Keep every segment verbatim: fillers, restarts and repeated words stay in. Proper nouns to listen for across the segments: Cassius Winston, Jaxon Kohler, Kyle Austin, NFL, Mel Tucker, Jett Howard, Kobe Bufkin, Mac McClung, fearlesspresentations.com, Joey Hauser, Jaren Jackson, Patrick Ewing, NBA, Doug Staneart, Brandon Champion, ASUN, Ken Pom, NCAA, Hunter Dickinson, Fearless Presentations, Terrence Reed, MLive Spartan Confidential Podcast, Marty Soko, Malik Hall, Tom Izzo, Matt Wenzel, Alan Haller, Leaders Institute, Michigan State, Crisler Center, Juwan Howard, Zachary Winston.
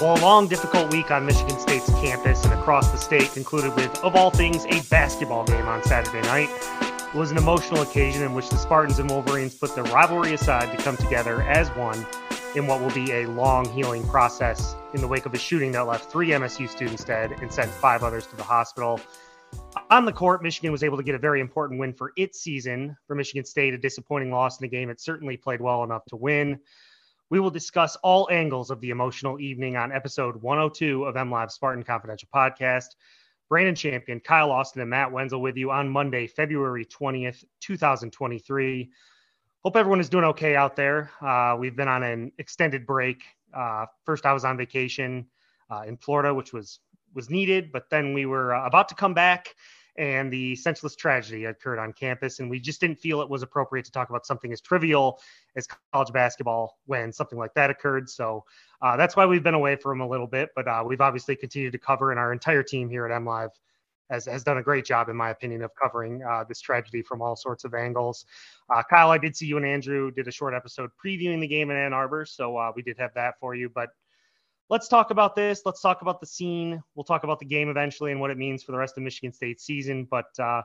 Well, a long, difficult week on Michigan State's campus and across the state concluded with, of all things, a basketball game on Saturday night. It was an emotional occasion in which the Spartans and Wolverines put their rivalry aside to come together as one in what will be a long healing process in the wake of a shooting that left three M S U students dead and sent five others to the hospital. On the court, Michigan was able to get a very important win for its season. For Michigan State, a disappointing loss in a game it certainly played well enough to win. We will discuss all angles of the emotional evening on episode one oh two of MLive Spartan Confidential Podcast. Brandon Champion, Kyle Austin, and Matt Wenzel with you on Monday, February twentieth, twenty twenty-three. Hope everyone is doing okay out there. Uh, we've been on an extended break. Uh, first, I was on vacation uh, in Florida, which was was needed, but then we were uh, about to come back, and the senseless tragedy occurred on campus, and we just didn't feel it was appropriate to talk about something as trivial as college basketball when something like that occurred. So uh, that's why we've been away from a little bit, but uh, we've obviously continued to cover, and our entire team here at MLive has, has done a great job, in my opinion, of covering uh, this tragedy from all sorts of angles. Uh, Kyle, I did see you and Andrew did a short episode previewing the game in Ann Arbor, so uh, we did have that for you, but let's talk about this. Let's talk about the scene. We'll talk about the game eventually and what it means for the rest of Michigan State's season. But uh,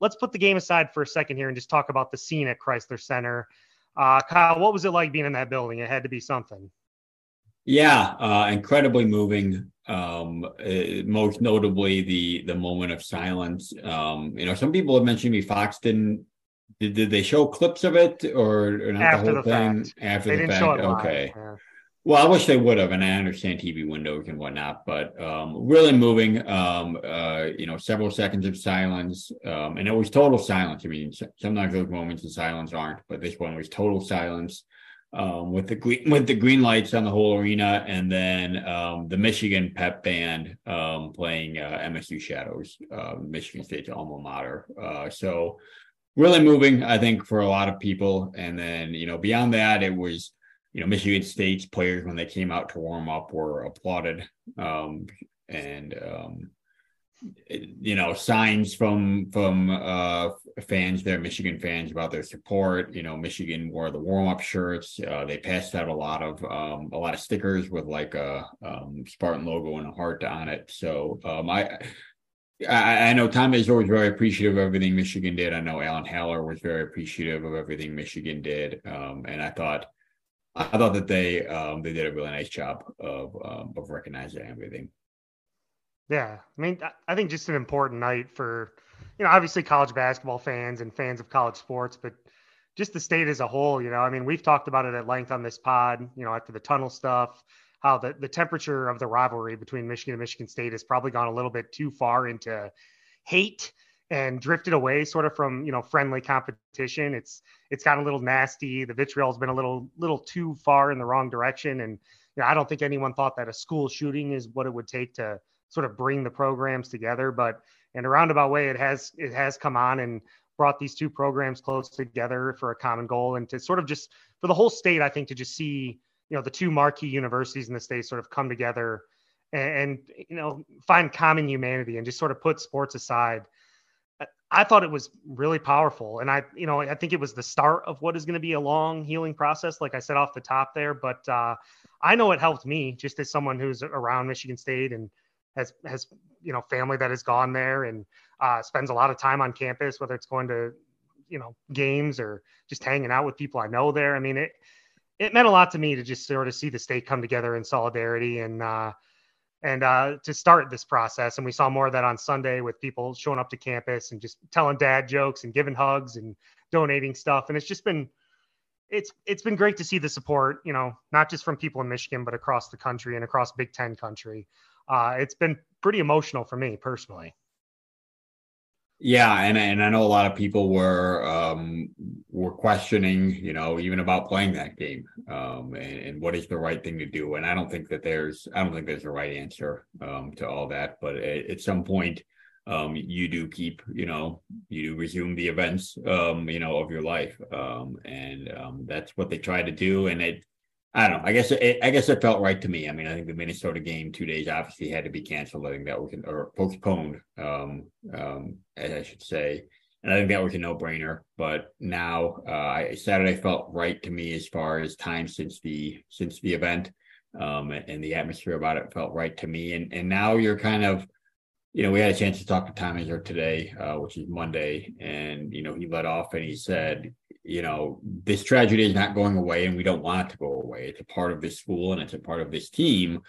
let's put the game aside for a second here and just talk about the scene at Crisler Center. Uh, Kyle, what was it like being in that building? It had to be something. Yeah, uh, incredibly moving. Um, it, most notably, the the moment of silence. Um, you know, some people have mentioned to me Fox didn't. Did, did they show clips of it or, or not after the whole the thing? Fact. After they the didn't fact, show it okay. Live, yeah. Well, I wish they would have, and I understand T V windows and whatnot, but um, really moving, um, uh, you know, several seconds of silence, um, and it was total silence. I mean, sometimes those moments of silence aren't, but this one was total silence um, with the green, with the green lights on the whole arena, and then um, the Michigan pep band um, playing uh, M S U Shadows, uh, Michigan State's alma mater. Uh, so really moving, I think, for a lot of people. And then, you know, beyond that, it was, you know, Michigan State's players, when they came out to warm up, were applauded. Um, and, um, it, you know, signs from from uh, fans there, Michigan fans, about their support. You know, Michigan wore the warm-up shirts. Uh, they passed out a lot of um, a lot of stickers with like a um, Spartan logo and a heart on it. So um, I, I I know Tom Izzo was very appreciative of everything Michigan did. I know Alan Haller was very appreciative of everything Michigan did. Um, and I thought, I thought that they um, they did a really nice job of um, of recognizing everything. Yeah, I mean, I think just an important night for, you know, obviously college basketball fans and fans of college sports, but just the state as a whole. You know, I mean, we've talked about it at length on this pod. You know, after the tunnel stuff, how the the temperature of the rivalry between Michigan and Michigan State has probably gone a little bit too far into hate and drifted away sort of from, you know, friendly competition. It's, it's gotten a little nasty. The vitriol has been a little, little too far in the wrong direction. And, you know, I don't think anyone thought that a school shooting is what it would take to sort of bring the programs together, but in a roundabout way, it has, it has come on and brought these two programs close together for a common goal. And to sort of just for the whole state, I think, to just see, you know, the two marquee universities in the state sort of come together and, and, you know, find common humanity and just sort of put sports aside. I thought it was really powerful. And I, you know, I think it was the start of what is going to be a long healing process, like I said off the top there, but uh, I know it helped me just as someone who's around Michigan State and has, has, you know, family that has gone there and uh, spends a lot of time on campus, whether it's going to, you know, games or just hanging out with people I know there. I mean, it, it meant a lot to me to just sort of see the state come together in solidarity and, uh, and uh, to start this process. And we saw more of that on Sunday with people showing up to campus and just telling dad jokes and giving hugs and donating stuff. And it's just been, it's, it's been great to see the support, you know, not just from people in Michigan, but across the country and across Big Ten country. Uh, it's been pretty emotional for me personally. Yeah. And, and I know a lot of people were, um, were questioning, you know, even about playing that game, um, and, and what is the right thing to do. And I don't think that there's, I don't think there's a right answer, um, to all that, but at, at some point, um, you do keep, you know, you do resume the events, um, you know, of your life. Um, and, um, that's what they try to do. And it, I don't know. I guess it, I guess it felt right to me. I mean, I think the Minnesota game two days obviously had to be canceled. I think that was or postponed, um, um, I should say. And I think that was a no-brainer. But now uh, I, Saturday felt right to me as far as time since the since the event, um, and the atmosphere about it felt right to me. And and now you're kind of, you know, we had a chance to talk to Tom Izzo today, uh, which is Monday, and you know he led off and he said, you know, this tragedy is not going away and we don't want it to go away. It's a part of this school and it's a part of this team.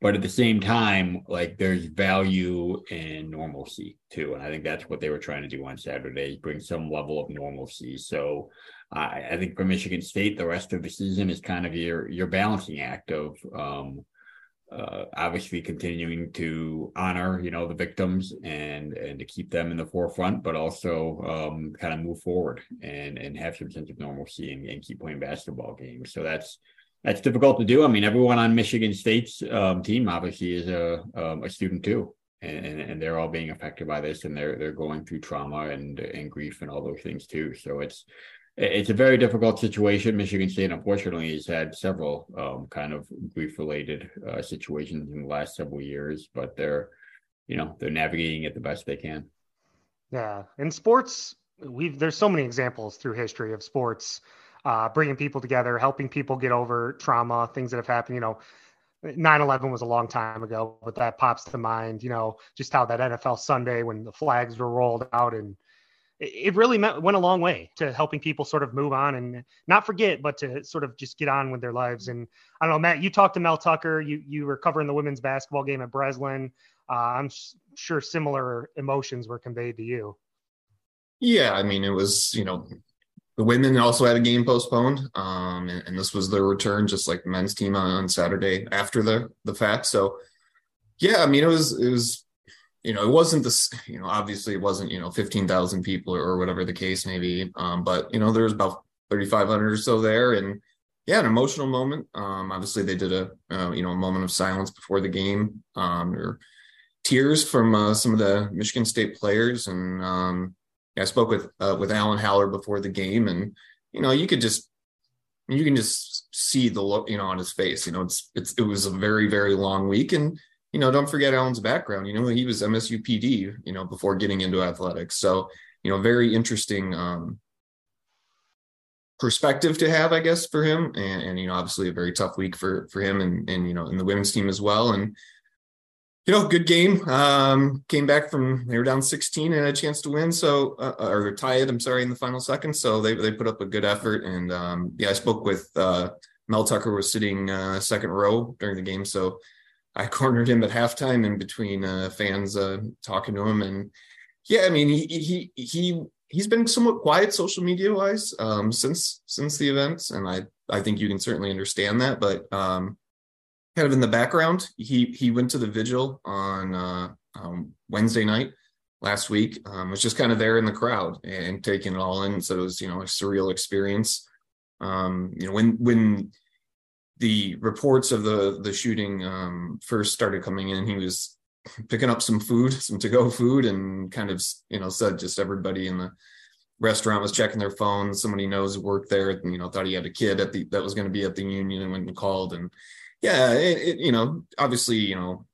But at the same time, like there's value in normalcy too. And I think that's what they were trying to do on Saturday, bring some level of normalcy. So I, I think for Michigan State, the rest of the season is kind of your, your balancing act of um, uh, obviously continuing to honor, you know, the victims and, and to keep them in the forefront, but also um, kind of move forward and, and have some sense of normalcy and, and keep playing basketball games. So that's, that's difficult to do. I mean, everyone on Michigan State's um, team obviously is a, um, a student too, and, and, and they're all being affected by this and they're, they're going through trauma and, and grief and all those things too. So it's, It's a very difficult situation. Michigan State, unfortunately, has had several um, kind of grief-related uh, situations in the last several years, but they're, you know, they're navigating it the best they can. Yeah, in sports, we've there's so many examples through history of sports uh, bringing people together, helping people get over trauma, things that have happened. You know, nine eleven was a long time ago, but that pops to mind. You know, just how that N F L Sunday when the flags were rolled out and it really meant, went a long way to helping people sort of move on and not forget, but to sort of just get on with their lives. And I don't know, Matt, you talked to Mel Tucker, you, you were covering the women's basketball game at Breslin. Uh, I'm sh- sure similar emotions were conveyed to you. Yeah. I mean, it was, you know, the women also had a game postponed um, and, and this was their return, just like the men's team on, on Saturday after the, the fact. So yeah, I mean, it was, it was, you know, it wasn't this, you know, obviously it wasn't, you know, fifteen thousand people or whatever the case may be. Um, but, you know, there was about thirty-five hundred or so there. And yeah, an emotional moment. Um, obviously they did a, uh, you know, a moment of silence before the game, um, or tears from uh, some of the Michigan State players. And um, I spoke with, uh, with Alan Haller before the game and, you know, you could just, you can just see the look, you know, on his face, you know, it's, it's, it was a very, very long week. And, you know, don't forget Alan's background. You know, he was M S U P D, you know, before getting into athletics. So, you know, very interesting um, perspective to have, I guess, for him. And, and, you know, obviously a very tough week for for him and, and you know, and the women's team as well. And, you know, good game. Um, came back from, they were down sixteen and had a chance to win. So, uh, or tie it, I'm sorry, in the final second. So they they put up a good effort. And, um, yeah, I spoke with uh, Mel Tucker was sitting uh, second row during the game. So, I cornered him at halftime in between uh, fans uh, talking to him. And yeah, I mean, he, he, he, he's been somewhat quiet social media wise um, since, since the events. And I, I think you can certainly understand that, but um, kind of in the background, he, he went to the vigil on uh, um, Wednesday night last week, um, was just kind of there in the crowd and taking it all in. So it was, you know, a surreal experience. Um, you know, when, when, the reports of the, the shooting um, first started coming in, he was picking up some food, some to-go food, and kind of, you know, said just everybody in the restaurant was checking their phones. Somebody knows worked there, and, you know, thought he had a kid at the, that was going to be at the union and went and called. And yeah, it, it, you know, obviously, you know,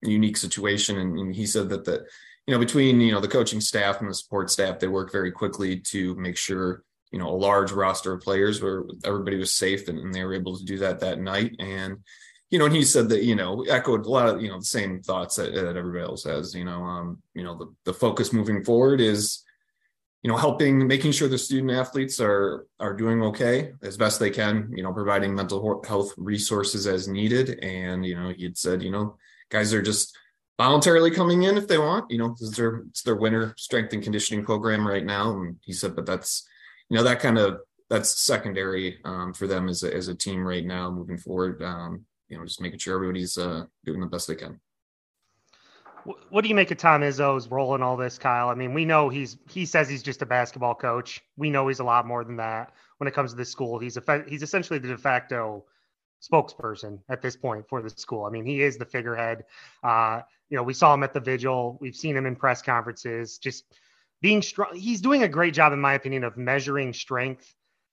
unique situation. And, and he said that the, you know, between, you know, the coaching staff and the support staff, they work very quickly to make sure, you know, a large roster of players where everybody was safe and, and they were able to do that that night. And, you know, and he said that, you know, echoed a lot of, you know, the same thoughts that, that everybody else has, you know, um, you know, the, the focus moving forward is, you know, helping, making sure the student athletes are, are doing okay as best they can, you know, providing mental health resources as needed. And, you know, you'd said, you know, guys are just voluntarily coming in if they want, you know, it's their, it's their winter strength and conditioning program right now. And he said, but that's, you know, that kind of, that's secondary um, for them as a, as a team right now, moving forward, um, you know, just making sure everybody's uh, doing the best they can. What do you make of Tom Izzo's role in all this, Kyle? I mean, we know he's, he says he's just a basketball coach. We know he's a lot more than that when it comes to this school. He's a, he's essentially the de facto spokesperson at this point for the school. I mean, he is the figurehead. Uh, you know, we saw him at the vigil. We've seen him in press conferences, just being strong. He's doing a great job, in my opinion, of measuring strength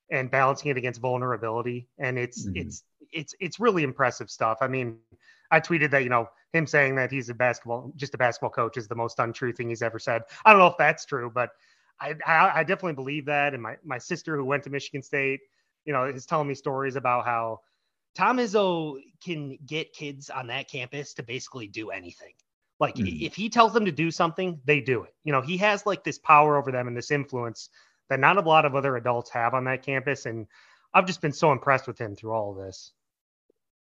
and balancing it against vulnerability. And it's, mm-hmm. it's, it's, it's really impressive stuff. I mean, I tweeted that, you know, him saying that he's a basketball, just a basketball coach is the most untrue thing he's ever said. I don't know if that's true, but I, I, I definitely believe that. And my, my sister who went to Michigan State, you know, is telling me stories about how Tom Izzo can get kids on that campus to basically do anything. Like mm-hmm. if he tells them to do something, they do it. You know, he has like this power over them and this influence that not a lot of other adults have on that campus. And I've just been so impressed with him through all of this.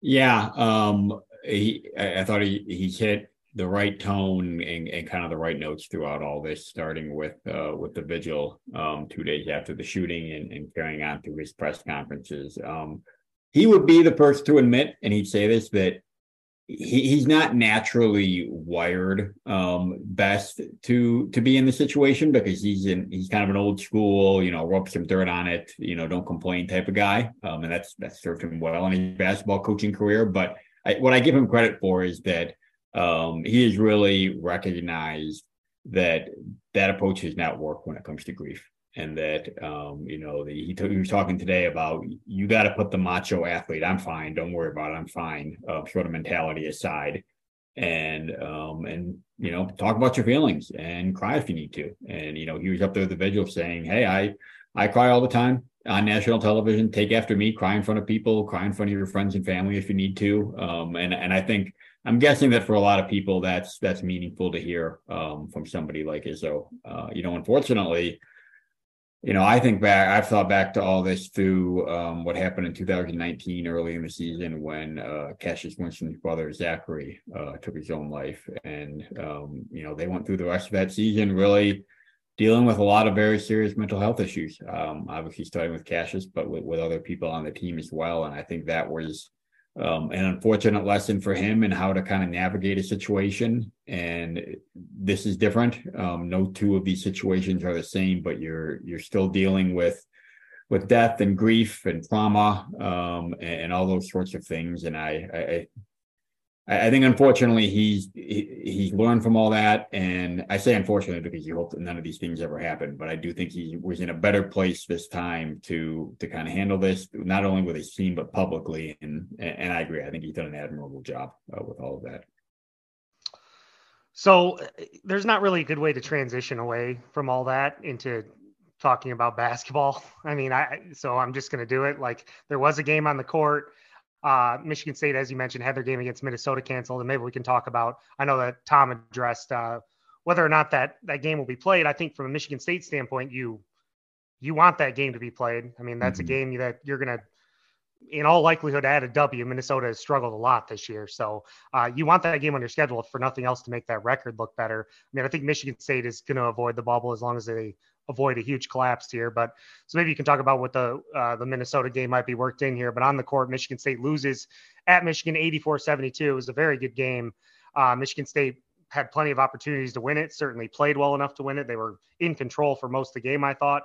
Yeah. Um, he, I thought he, he hit the right tone and, and kind of the right notes throughout all this, starting with, uh, with the vigil, um, two days after the shooting and, and carrying on through his press conferences. Um, he would be the first to admit, and he'd say this, that he, he's not naturally wired, um, best to, to be in the situation because he's in, he's kind of an old school, you know, rub some dirt on it, you know, don't complain type of guy. Um, and that's, that's served him well in his basketball coaching career, but I, what I give him credit for is that um, he has really recognized that that approach has not worked when it comes to grief. And that, um, you know, the, he, t- he was talking today about you got to put the macho athlete, I'm fine, don't worry about it, I'm fine, uh, sort of mentality aside. And, um, and you know, talk about your feelings and cry if you need to. And, you know, he was up there at the vigil saying, hey, I, I cry all the time on national television, take after me, cry in front of people, cry in front of your friends and family if you need to. Um, and and I think, I'm guessing that for a lot of people, that's that's meaningful to hear um, from somebody like Izzo. Uh, you know, unfortunately, you know, I think back, I've thought back to all this through um, what happened in two thousand nineteen, early in the season when uh, Cassius Winston's brother, Zachary, uh, took his own life. And, um, you know, they went through the rest of that season really dealing with a lot of very serious mental health issues, um, obviously starting with Cassius, but with, with other people on the team as well. And I think that was um, an unfortunate lesson for him in how to kind of navigate a situation. And this is different. Um, no two of these situations are the same, but you're you're still dealing with with death and grief and trauma um, and, and all those sorts of things. And I, I, I I think, unfortunately, he's he, he's learned from all that. And I say, unfortunately, because you hope that none of these things ever happen. But I do think he was in a better place this time to to kind of handle this, not only with his team, but publicly. And and I agree. I think he's done an admirable job uh, with all of that. So there's not really a good way to transition away from all that into talking about basketball. I mean, I so I'm just going to do it. Like, there was a game on the court. Uh, Michigan State, as you mentioned, had their game against Minnesota canceled, and maybe we can talk about, I know that Tom addressed uh, whether or not that, that game will be played. I think from a Michigan State standpoint, you you want that game to be played. I mean, that's mm-hmm. a game that you're going to, in all likelihood, add a W. Minnesota has struggled a lot this year. So uh, you want that game on your schedule, if for nothing else, to make that record look better. I mean, I think Michigan State is going to avoid the bubble as long as they avoid a huge collapse here, but so maybe you can talk about what the uh, the Minnesota game might be worked in here. But on the court, Michigan State loses at Michigan eighty-four seventy-two. It was a very good game. Uh, Michigan State had plenty of opportunities to win it, certainly played well enough to win it. They were in control for most of the game, I thought.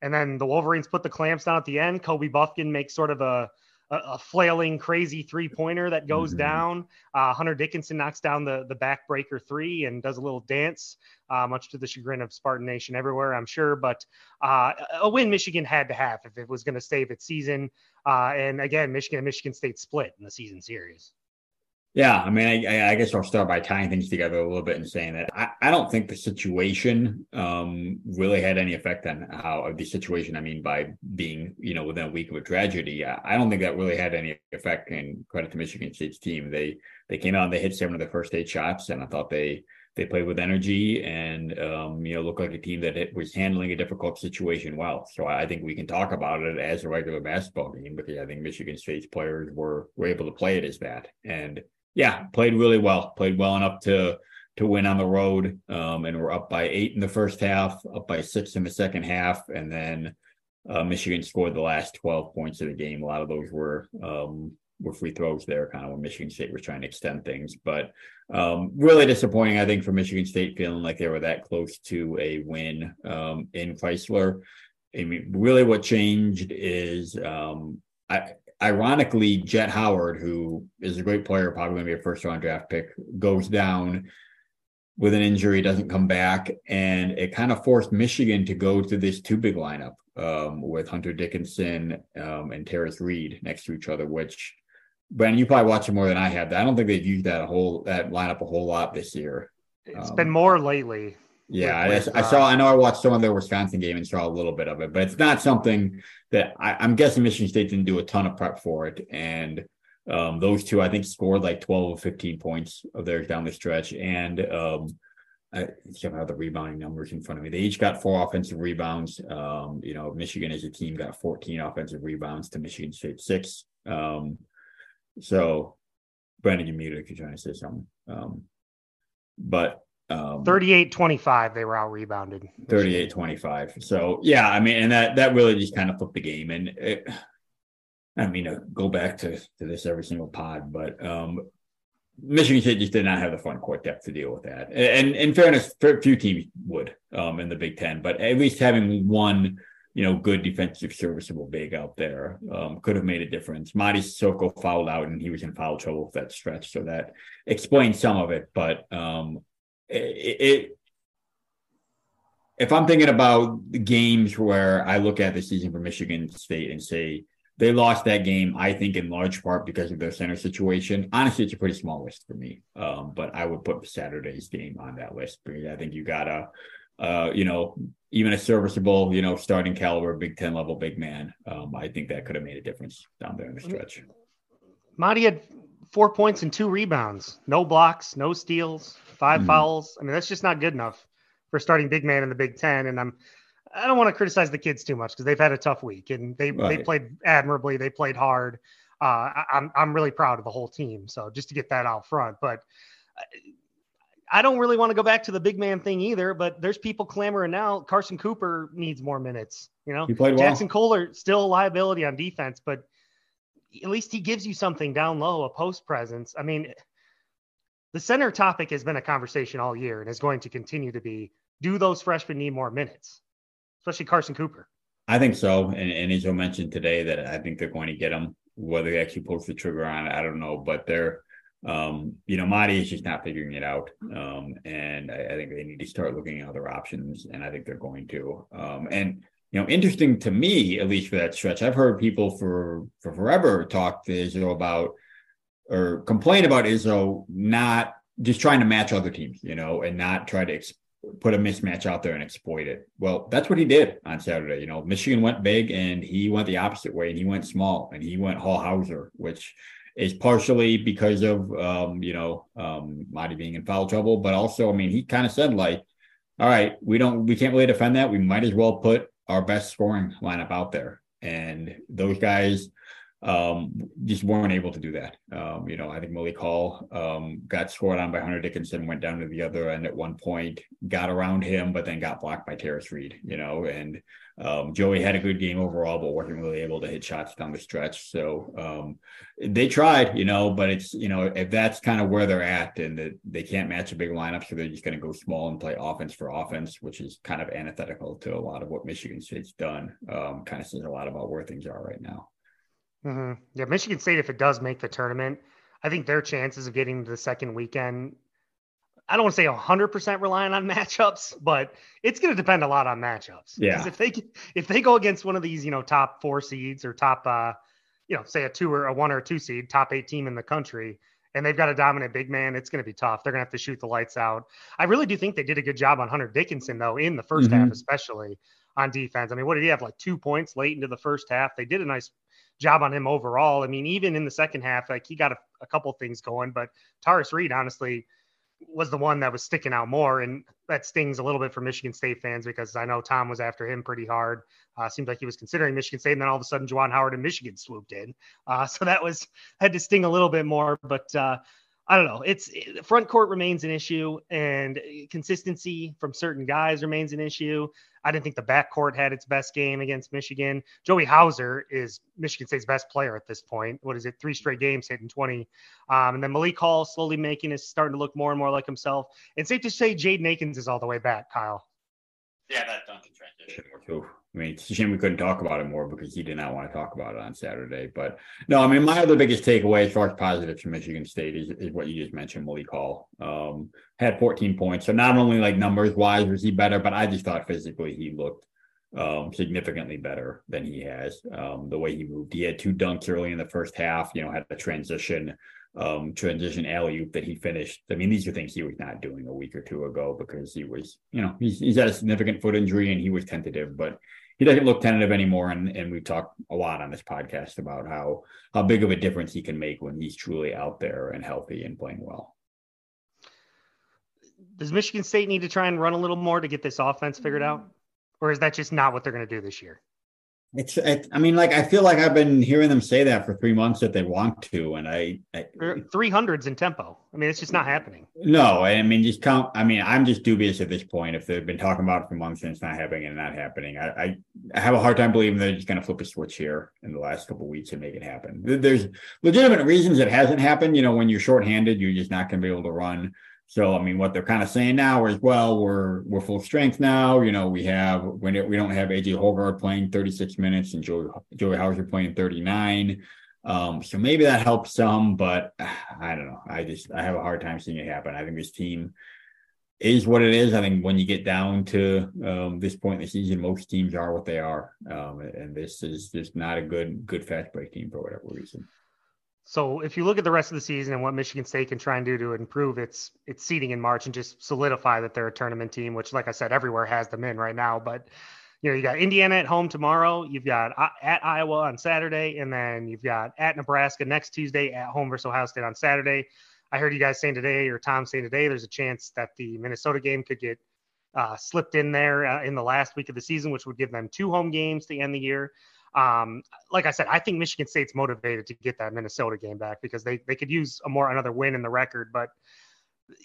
And then the Wolverines put the clamps down at the end. Kobe Bufkin makes sort of a, a, a flailing, crazy three-pointer that goes mm-hmm. down. Uh, Hunter Dickinson knocks down the, the backbreaker three and does a little dance. Uh, much to the chagrin of Spartan Nation everywhere, I'm sure. But uh, a win Michigan had to have if it was going to save its season. Uh, and again, Michigan and Michigan State split in the season series. Yeah, I mean, I, I guess I'll start by tying things together a little bit and saying that I, I don't think the situation um, really had any effect on how the situation, I mean, by being, you know, within a week of a tragedy, I, I don't think that really had any effect. And credit to Michigan State's team. They, they came out and they hit seven of the first eight shots. And I thought they They played with energy and, um, you know, looked like a team that was handling a difficult situation well. So I think we can talk about it as a regular basketball game, because I think Michigan State's players were, were able to play it as that. And yeah, played really well, played well enough to to win on the road. Um, and we're up by eight in the first half, up by six in the second half. And then uh, Michigan scored the last twelve points of the game. A lot of those were um, were free throws there, kind of when Michigan State was trying to extend things. But um, really disappointing, I think, for Michigan State, feeling like they were that close to a win um, in Crisler. I mean, really what changed is um, I, ironically, Jett Howard, who is a great player, probably going to be a first round draft pick, goes down with an injury, doesn't come back. And it kind of forced Michigan to go to this two big lineup um, with Hunter Dickinson um, and Terrence Reed next to each other, which, Brandon, you probably watch it more than I have. I don't think they've used that whole that lineup a whole lot this year. It's um, been more lately. Yeah, with, I, I saw. I know I watched some of their Wisconsin game and saw a little bit of it, but it's not something that I, I'm guessing Michigan State didn't do a ton of prep for it. And um, those two, I think, scored like twelve or fifteen points of theirs down the stretch. And um, I don't have the rebounding numbers in front of me. They each got four offensive rebounds. Um, you know, Michigan as a team got fourteen offensive rebounds to Michigan State six. Um, So, Brandon, you muted if you're trying to say something. Um, but um, thirty-eight twenty-five, they were out rebounded. thirty-eight twenty-five. So, yeah, I mean, and that that really just kind of flipped the game. And it, I mean, uh, go back to, to this every single pod, but um, Michigan State just did not have the front court depth to deal with that. And, and in fairness, few teams would um, in the Big Ten, but at least having one, you know, good defensive serviceable big out there um, could have made a difference. Marty Soko fouled out, and he was in foul trouble with that stretch. So that explains some of it, but um, it, it, if I'm thinking about the games where I look at the season for Michigan State and say they lost that game, I think in large part because of their center situation. Honestly, it's a pretty small list for me, um, but I would put Saturday's game on that list, because I think you got to, uh, you know, even a serviceable, you know, starting caliber, Big Ten level big man. Um, I think that could have made a difference down there in the stretch. Marty had four points and two rebounds, no blocks, no steals, five mm-hmm. fouls. I mean, that's just not good enough for starting big man in the Big Ten. And I'm, I don't want to criticize the kids too much, because they've had a tough week and they right. they played admirably. They played hard. Uh, I, I'm I'm really proud of the whole team. So just to get that out front, but uh, I don't really want to go back to the big man thing either, but there's people clamoring now. Carson Cooper needs more minutes. You know, Jaxon Kohler still a liability on defense, but at least he gives you something down low, a post presence. I mean, the center topic has been a conversation all year and is going to continue to be, do those freshmen need more minutes, especially Carson Cooper? I think so. And, and Izzo mentioned today that I think they're going to get him, whether he actually pulls the trigger on it, I don't know, but they're, Um, you know, Marty is just not figuring it out. Um, and I, I think they need to start looking at other options, and I think they're going to. Um, and, you know, interesting to me, at least for that stretch, I've heard people for, for forever talk to Izzo about, or complain about Izzo not just trying to match other teams, you know, and not try to ex- put a mismatch out there and exploit it. Well, that's what he did on Saturday. You know, Michigan went big and he went the opposite way, and he went small, and he went Hall Hauser, which is partially because of, um, you know, um, Marty being in foul trouble. But also, I mean, he kind of said, like, all right, we don't, we can't really defend that. We might as well put our best scoring lineup out there. And those guys um, just weren't able to do that. Um, you know, I think Malik Hall um, got scored on by Hunter Dickinson, went down to the other end at one point, got around him, but then got blocked by Terrence Reed, you know, and Um, Joey had a good game overall, but wasn't really able to hit shots down the stretch. So um, they tried, you know, but it's, you know, if that's kind of where they're at, and the, they can't match a big lineup, so they're just going to go small and play offense for offense, which is kind of antithetical to a lot of what Michigan State's done. Um, kind of says a lot about where things are right now. Mm-hmm. Yeah, Michigan State, if it does make the tournament, I think their chances of getting to the second weekend, I don't want to say one hundred percent relying on matchups, but it's going to depend a lot on matchups. Yeah. Because if they, if they go against one of these, you know, top four seeds or top, uh, you know, say a two or a one or a two seed, top eight team in the country, and they've got a dominant big man, it's going to be tough. They're going to have to shoot the lights out. I really do think they did a good job on Hunter Dickinson, though, in the first mm-hmm. half, especially on defense. I mean, what did he have? Like two points late into the first half. They did a nice job on him overall. I mean, even in the second half, like he got a, a couple things going, but Taurus Reed, honestly, was the one that was sticking out more. And that stings a little bit for Michigan State fans, because I know Tom was after him pretty hard. Uh, seemed like he was considering Michigan State. And then all of a sudden, Juwan Howard and Michigan swooped in. Uh, so that was, had to sting a little bit more, but uh, I don't know. It's it, front court remains an issue, and consistency from certain guys remains an issue. I didn't think the backcourt had its best game against Michigan. Joey Hauser is Michigan State's best player at this point. What is it? Three straight games hitting twenty. Um, and then Malik Hall slowly making is starting to look more and more like himself. It's safe to say Jaden Akins is all the way back, Kyle. Yeah, that Duncan transition. Oof. I mean, it's a shame we couldn't talk about it more, because he did not want to talk about it on Saturday. But no, I mean, my other biggest takeaway as far as positives from Michigan State is, is what you just mentioned, Malik Hall. Um, had fourteen points. So not only like numbers wise was he better, but I just thought physically he looked um, significantly better than he has. Um, the way he moved, he had two dunks early in the first half, you know, had a transition, um, transition alley-oop that he finished. I mean, these are things he was not doing a week or two ago, because he was, you know, he's, he's had a significant foot injury and he was tentative, but he doesn't look tentative anymore, and, and we've talked a lot on this podcast about how, how big of a difference he can make when he's truly out there and healthy and playing well. Does Michigan State need to try and run a little more to get this offense figured out? Or is that just not what they're going to do this year? It's, it, I mean, like, I feel like I've been hearing them say that for three months that they want to, and I, I three hundreds in tempo. I mean, it's just not happening. No, I mean, just count. I mean, I'm just dubious at this point. If they've been talking about it for months and it's not happening and not happening, I, I, I have a hard time believing they're just going to flip a switch here in the last couple of weeks and make it happen. There's legitimate reasons it hasn't happened. You know, when you're shorthanded, you're just not going to be able to run. So, I mean, what they're kind of saying now is, well, we're we're full strength now. You know, we have we don't have A J Hoggard playing thirty-six minutes and Joey, Joey Hauser playing thirty-nine. Um, so maybe that helps some, but I don't know. I just I have a hard time seeing it happen. I think this team is what it is. I think when you get down to um, this point in the season, most teams are what they are, um, and this is just not a good good fast break team for whatever reason. So if you look at the rest of the season and what Michigan State can try and do to improve its its seeding in March and just solidify that they're a tournament team, which, like I said, everywhere has them in right now. But, you know, you got Indiana at home tomorrow. You've got at Iowa on Saturday. And then you've got at Nebraska next Tuesday, at home versus Ohio State on Saturday. I heard you guys saying today, or Tom saying today, there's a chance that the Minnesota game could get uh, slipped in there uh, in the last week of the season, which would give them two home games to end the year. Um, like I said, I think Michigan State's motivated to get that Minnesota game back, because they, they could use a more, another win in the record, but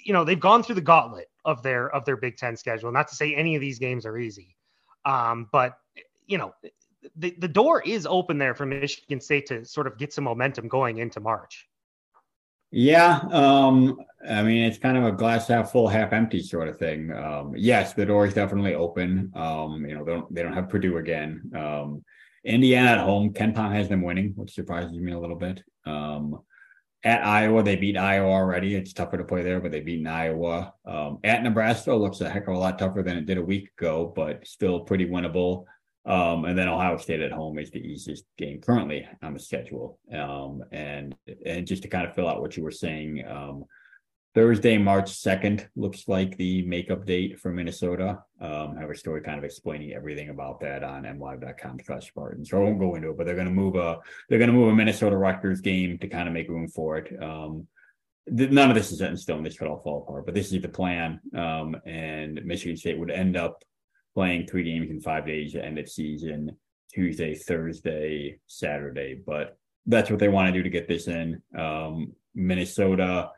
you know, they've gone through the gauntlet of their, of their Big Ten schedule. Not to say any of these games are easy. Um, but you know, the, the door is open there for Michigan State to sort of get some momentum going into March. Yeah. Um, I mean, it's kind of a glass half full, half empty sort of thing. Um, yes, the door is definitely open. Um, you know, they don't, they don't have Purdue again. Um, Indiana at home, Ken Pom has them winning, which surprises me a little bit. Um, at Iowa, they beat Iowa already. It's tougher to play there, but they beat Iowa. Um, at Nebraska, looks a heck of a lot tougher than it did a week ago, but still pretty winnable. Um, and then Ohio State at home is the easiest game currently on the schedule. Um, and and just to kind of fill out what you were saying, um, Thursday, March second, looks like the makeup date for Minnesota. Um, I have a story kind of explaining everything about that on M Live dot com slash Spartan. So I won't go into it, but they're going to move a they're going to move a Minnesota Rutgers game to kind of make room for it. Um, th- none of this is set in stone. This could all fall apart, but this is the plan. Um, and Michigan State would end up playing three games in five days to end its season: Tuesday, Thursday, Saturday. But that's what they want to do to get this in. Um, Minnesota.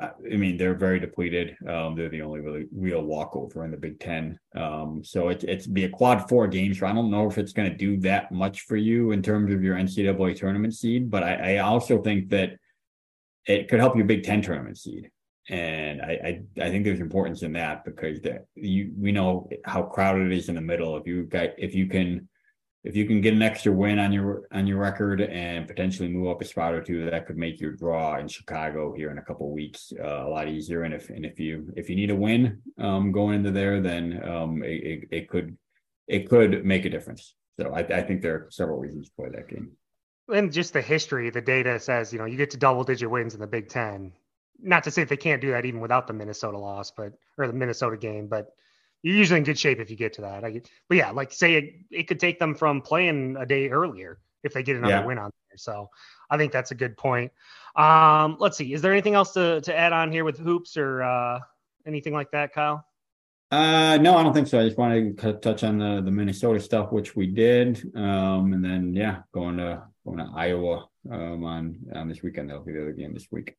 I mean, they're very depleted. Um, they're the only really real walkover in the Big Ten. Um, so it, it's be a quad four game. So I don't know if it's going to do that much for you in terms of your N C double A tournament seed, but I, I also think that it could help your Big Ten tournament seed. And I, I, I think there's importance in that, because that you, we know how crowded it is in the middle. If you got, if you can, if you can get an extra win on your on your record and potentially move up a spot or two, that could make your draw in Chicago here in a couple of weeks uh, a lot easier. And if and if you if you need a win um, going into there, then um, it, it, it could it could make a difference. So I, I think there are several reasons to play that game. And just the history, the data says, you know, you get to double digit wins in the Big Ten. Not to say that they can't do that even without the Minnesota loss, but or the Minnesota game, but. You're usually in good shape if you get to that. I get, but yeah, like say it, it could take them from playing a day earlier if they get another yeah. win on So I think that's a good point. Um, let's see. Is there anything else to, to add on here with hoops or uh, anything like that, Kyle? Uh, no, I don't think so. I just wanted to touch on the, the Minnesota stuff, which we did. Um, and then, yeah, going to going to Iowa um, on, on this weekend. That'll be the other game this week.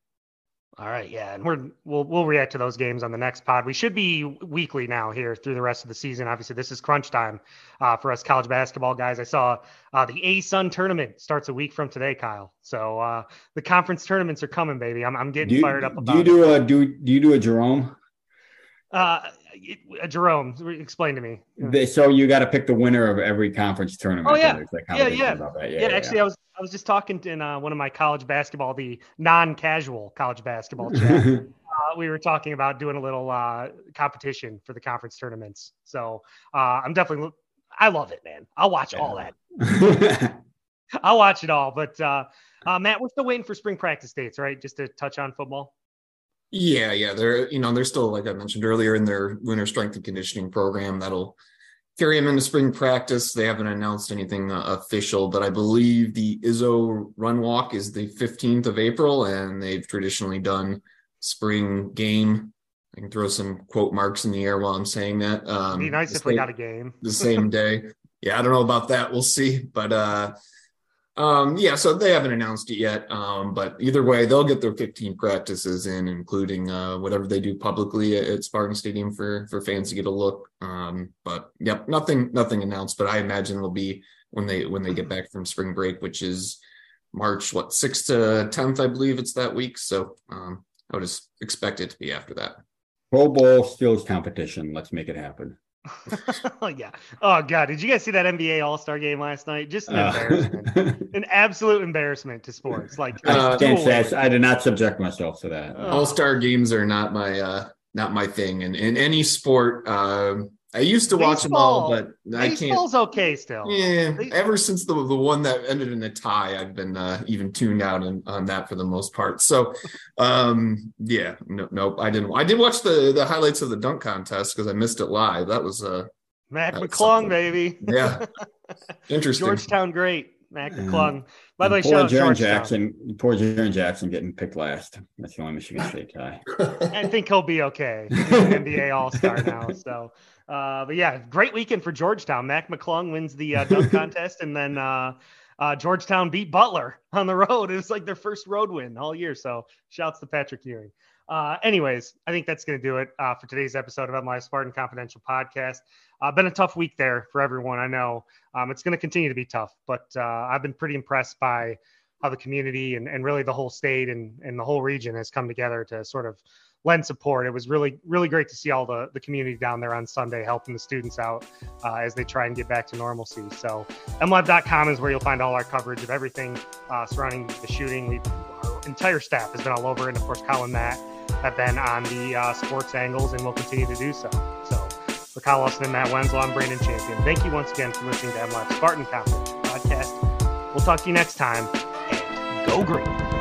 All right. Yeah. And we're, we'll, we'll react to those games on the next pod. We should be weekly now here through the rest of the season. Obviously this is crunch time uh, for us college basketball guys. I saw uh, the A S U N tournament starts a week from today, Kyle. So uh, the conference tournaments are coming, baby. I'm, I'm getting you, fired up. About do you do it. a, do, do you do a Jerome? Uh, it, uh, Jerome, explain to me. They, so you got to pick the winner of every conference tournament. Oh yeah, like yeah, yeah. About that. yeah, yeah, yeah. Actually, I was I was just talking to in, uh, one of my college basketball, the non-casual college basketball chat. uh, we were talking about doing a little uh, competition for the conference tournaments. So uh, I'm definitely, I love it, man. I'll watch yeah. all that. I'll watch it all. But uh, uh, Matt, we're still waiting for spring practice dates, right? Just to touch on football. Yeah, yeah, they're you know they're still, like I mentioned earlier, in their winter strength and conditioning program. That'll carry them into spring practice. They haven't announced anything uh, official, but I believe the Izzo Run Walk is the fifteenth of April, and they've traditionally done spring game. I can throw some quote marks in the air while I'm saying that. Um, It'd be nice if same, we got a game the same day. Yeah, I don't know about that. We'll see, but. uh Um, yeah, so they haven't announced it yet, um, but either way, they'll get their fifteen practices in, including uh, whatever they do publicly at, at Spartan Stadium for for fans to get a look. Um, but yep, nothing nothing announced, but I imagine it'll be when they when they get back from spring break, which is March what sixth to tenth, I believe it's that week. So um, I would just expect it to be after that. Pro Bowl skills competition. Let's make it happen. Oh yeah. Oh god, did you guys see that N B A All-Star game last night? Just an uh, embarrassment. An absolute embarrassment to sports. Like uh, I, I did not subject myself to that. Uh, All-Star games are not my uh, not my thing. And in any sport, uh, I used to baseball, watch them all, but I can't. Baseball's okay still. Yeah. Ever since the the one that ended in a tie, I've been uh, even tuned out on, on that for the most part. So, um, yeah, no, nope. I didn't. I did watch the the highlights of the dunk contest because I missed it live. That was uh, Mac McClung, baby. Yeah, interesting. Georgetown great, Mac McClung. By the way, poor Jaren Jackson. Poor Jaren Jackson getting picked last. That's the only Michigan State tie. I think he'll be okay. He's an N B A All Star now, so. Uh, but yeah, great weekend for Georgetown. Mac McClung wins the uh, dunk contest, and then uh, uh, Georgetown beat Butler on the road. It was like their first road win all year. So shouts to Patrick Ewing. Uh, anyways, I think that's going to do it uh, for today's episode of MLive Spartan Confidential Podcast. Uh, been a tough week there for everyone. I know um, it's going to continue to be tough, but uh, I've been pretty impressed by how the community and, and really the whole state and, and the whole region has come together to sort of lend support. It was really, really great to see all the, the community down there on Sunday helping the students out uh, as they try and get back to normalcy. So M Live dot com is where you'll find all our coverage of everything uh, surrounding the shooting. We've, our entire staff has been all over, and of course, Kyle and Matt have been on the uh, sports angles and will continue to do so. So for Kyle Austin and Matt Wenzel, I'm Brandon Champion. Thank you once again for listening to MLive Spartan Confidential Podcast. We'll talk to you next time. And go green.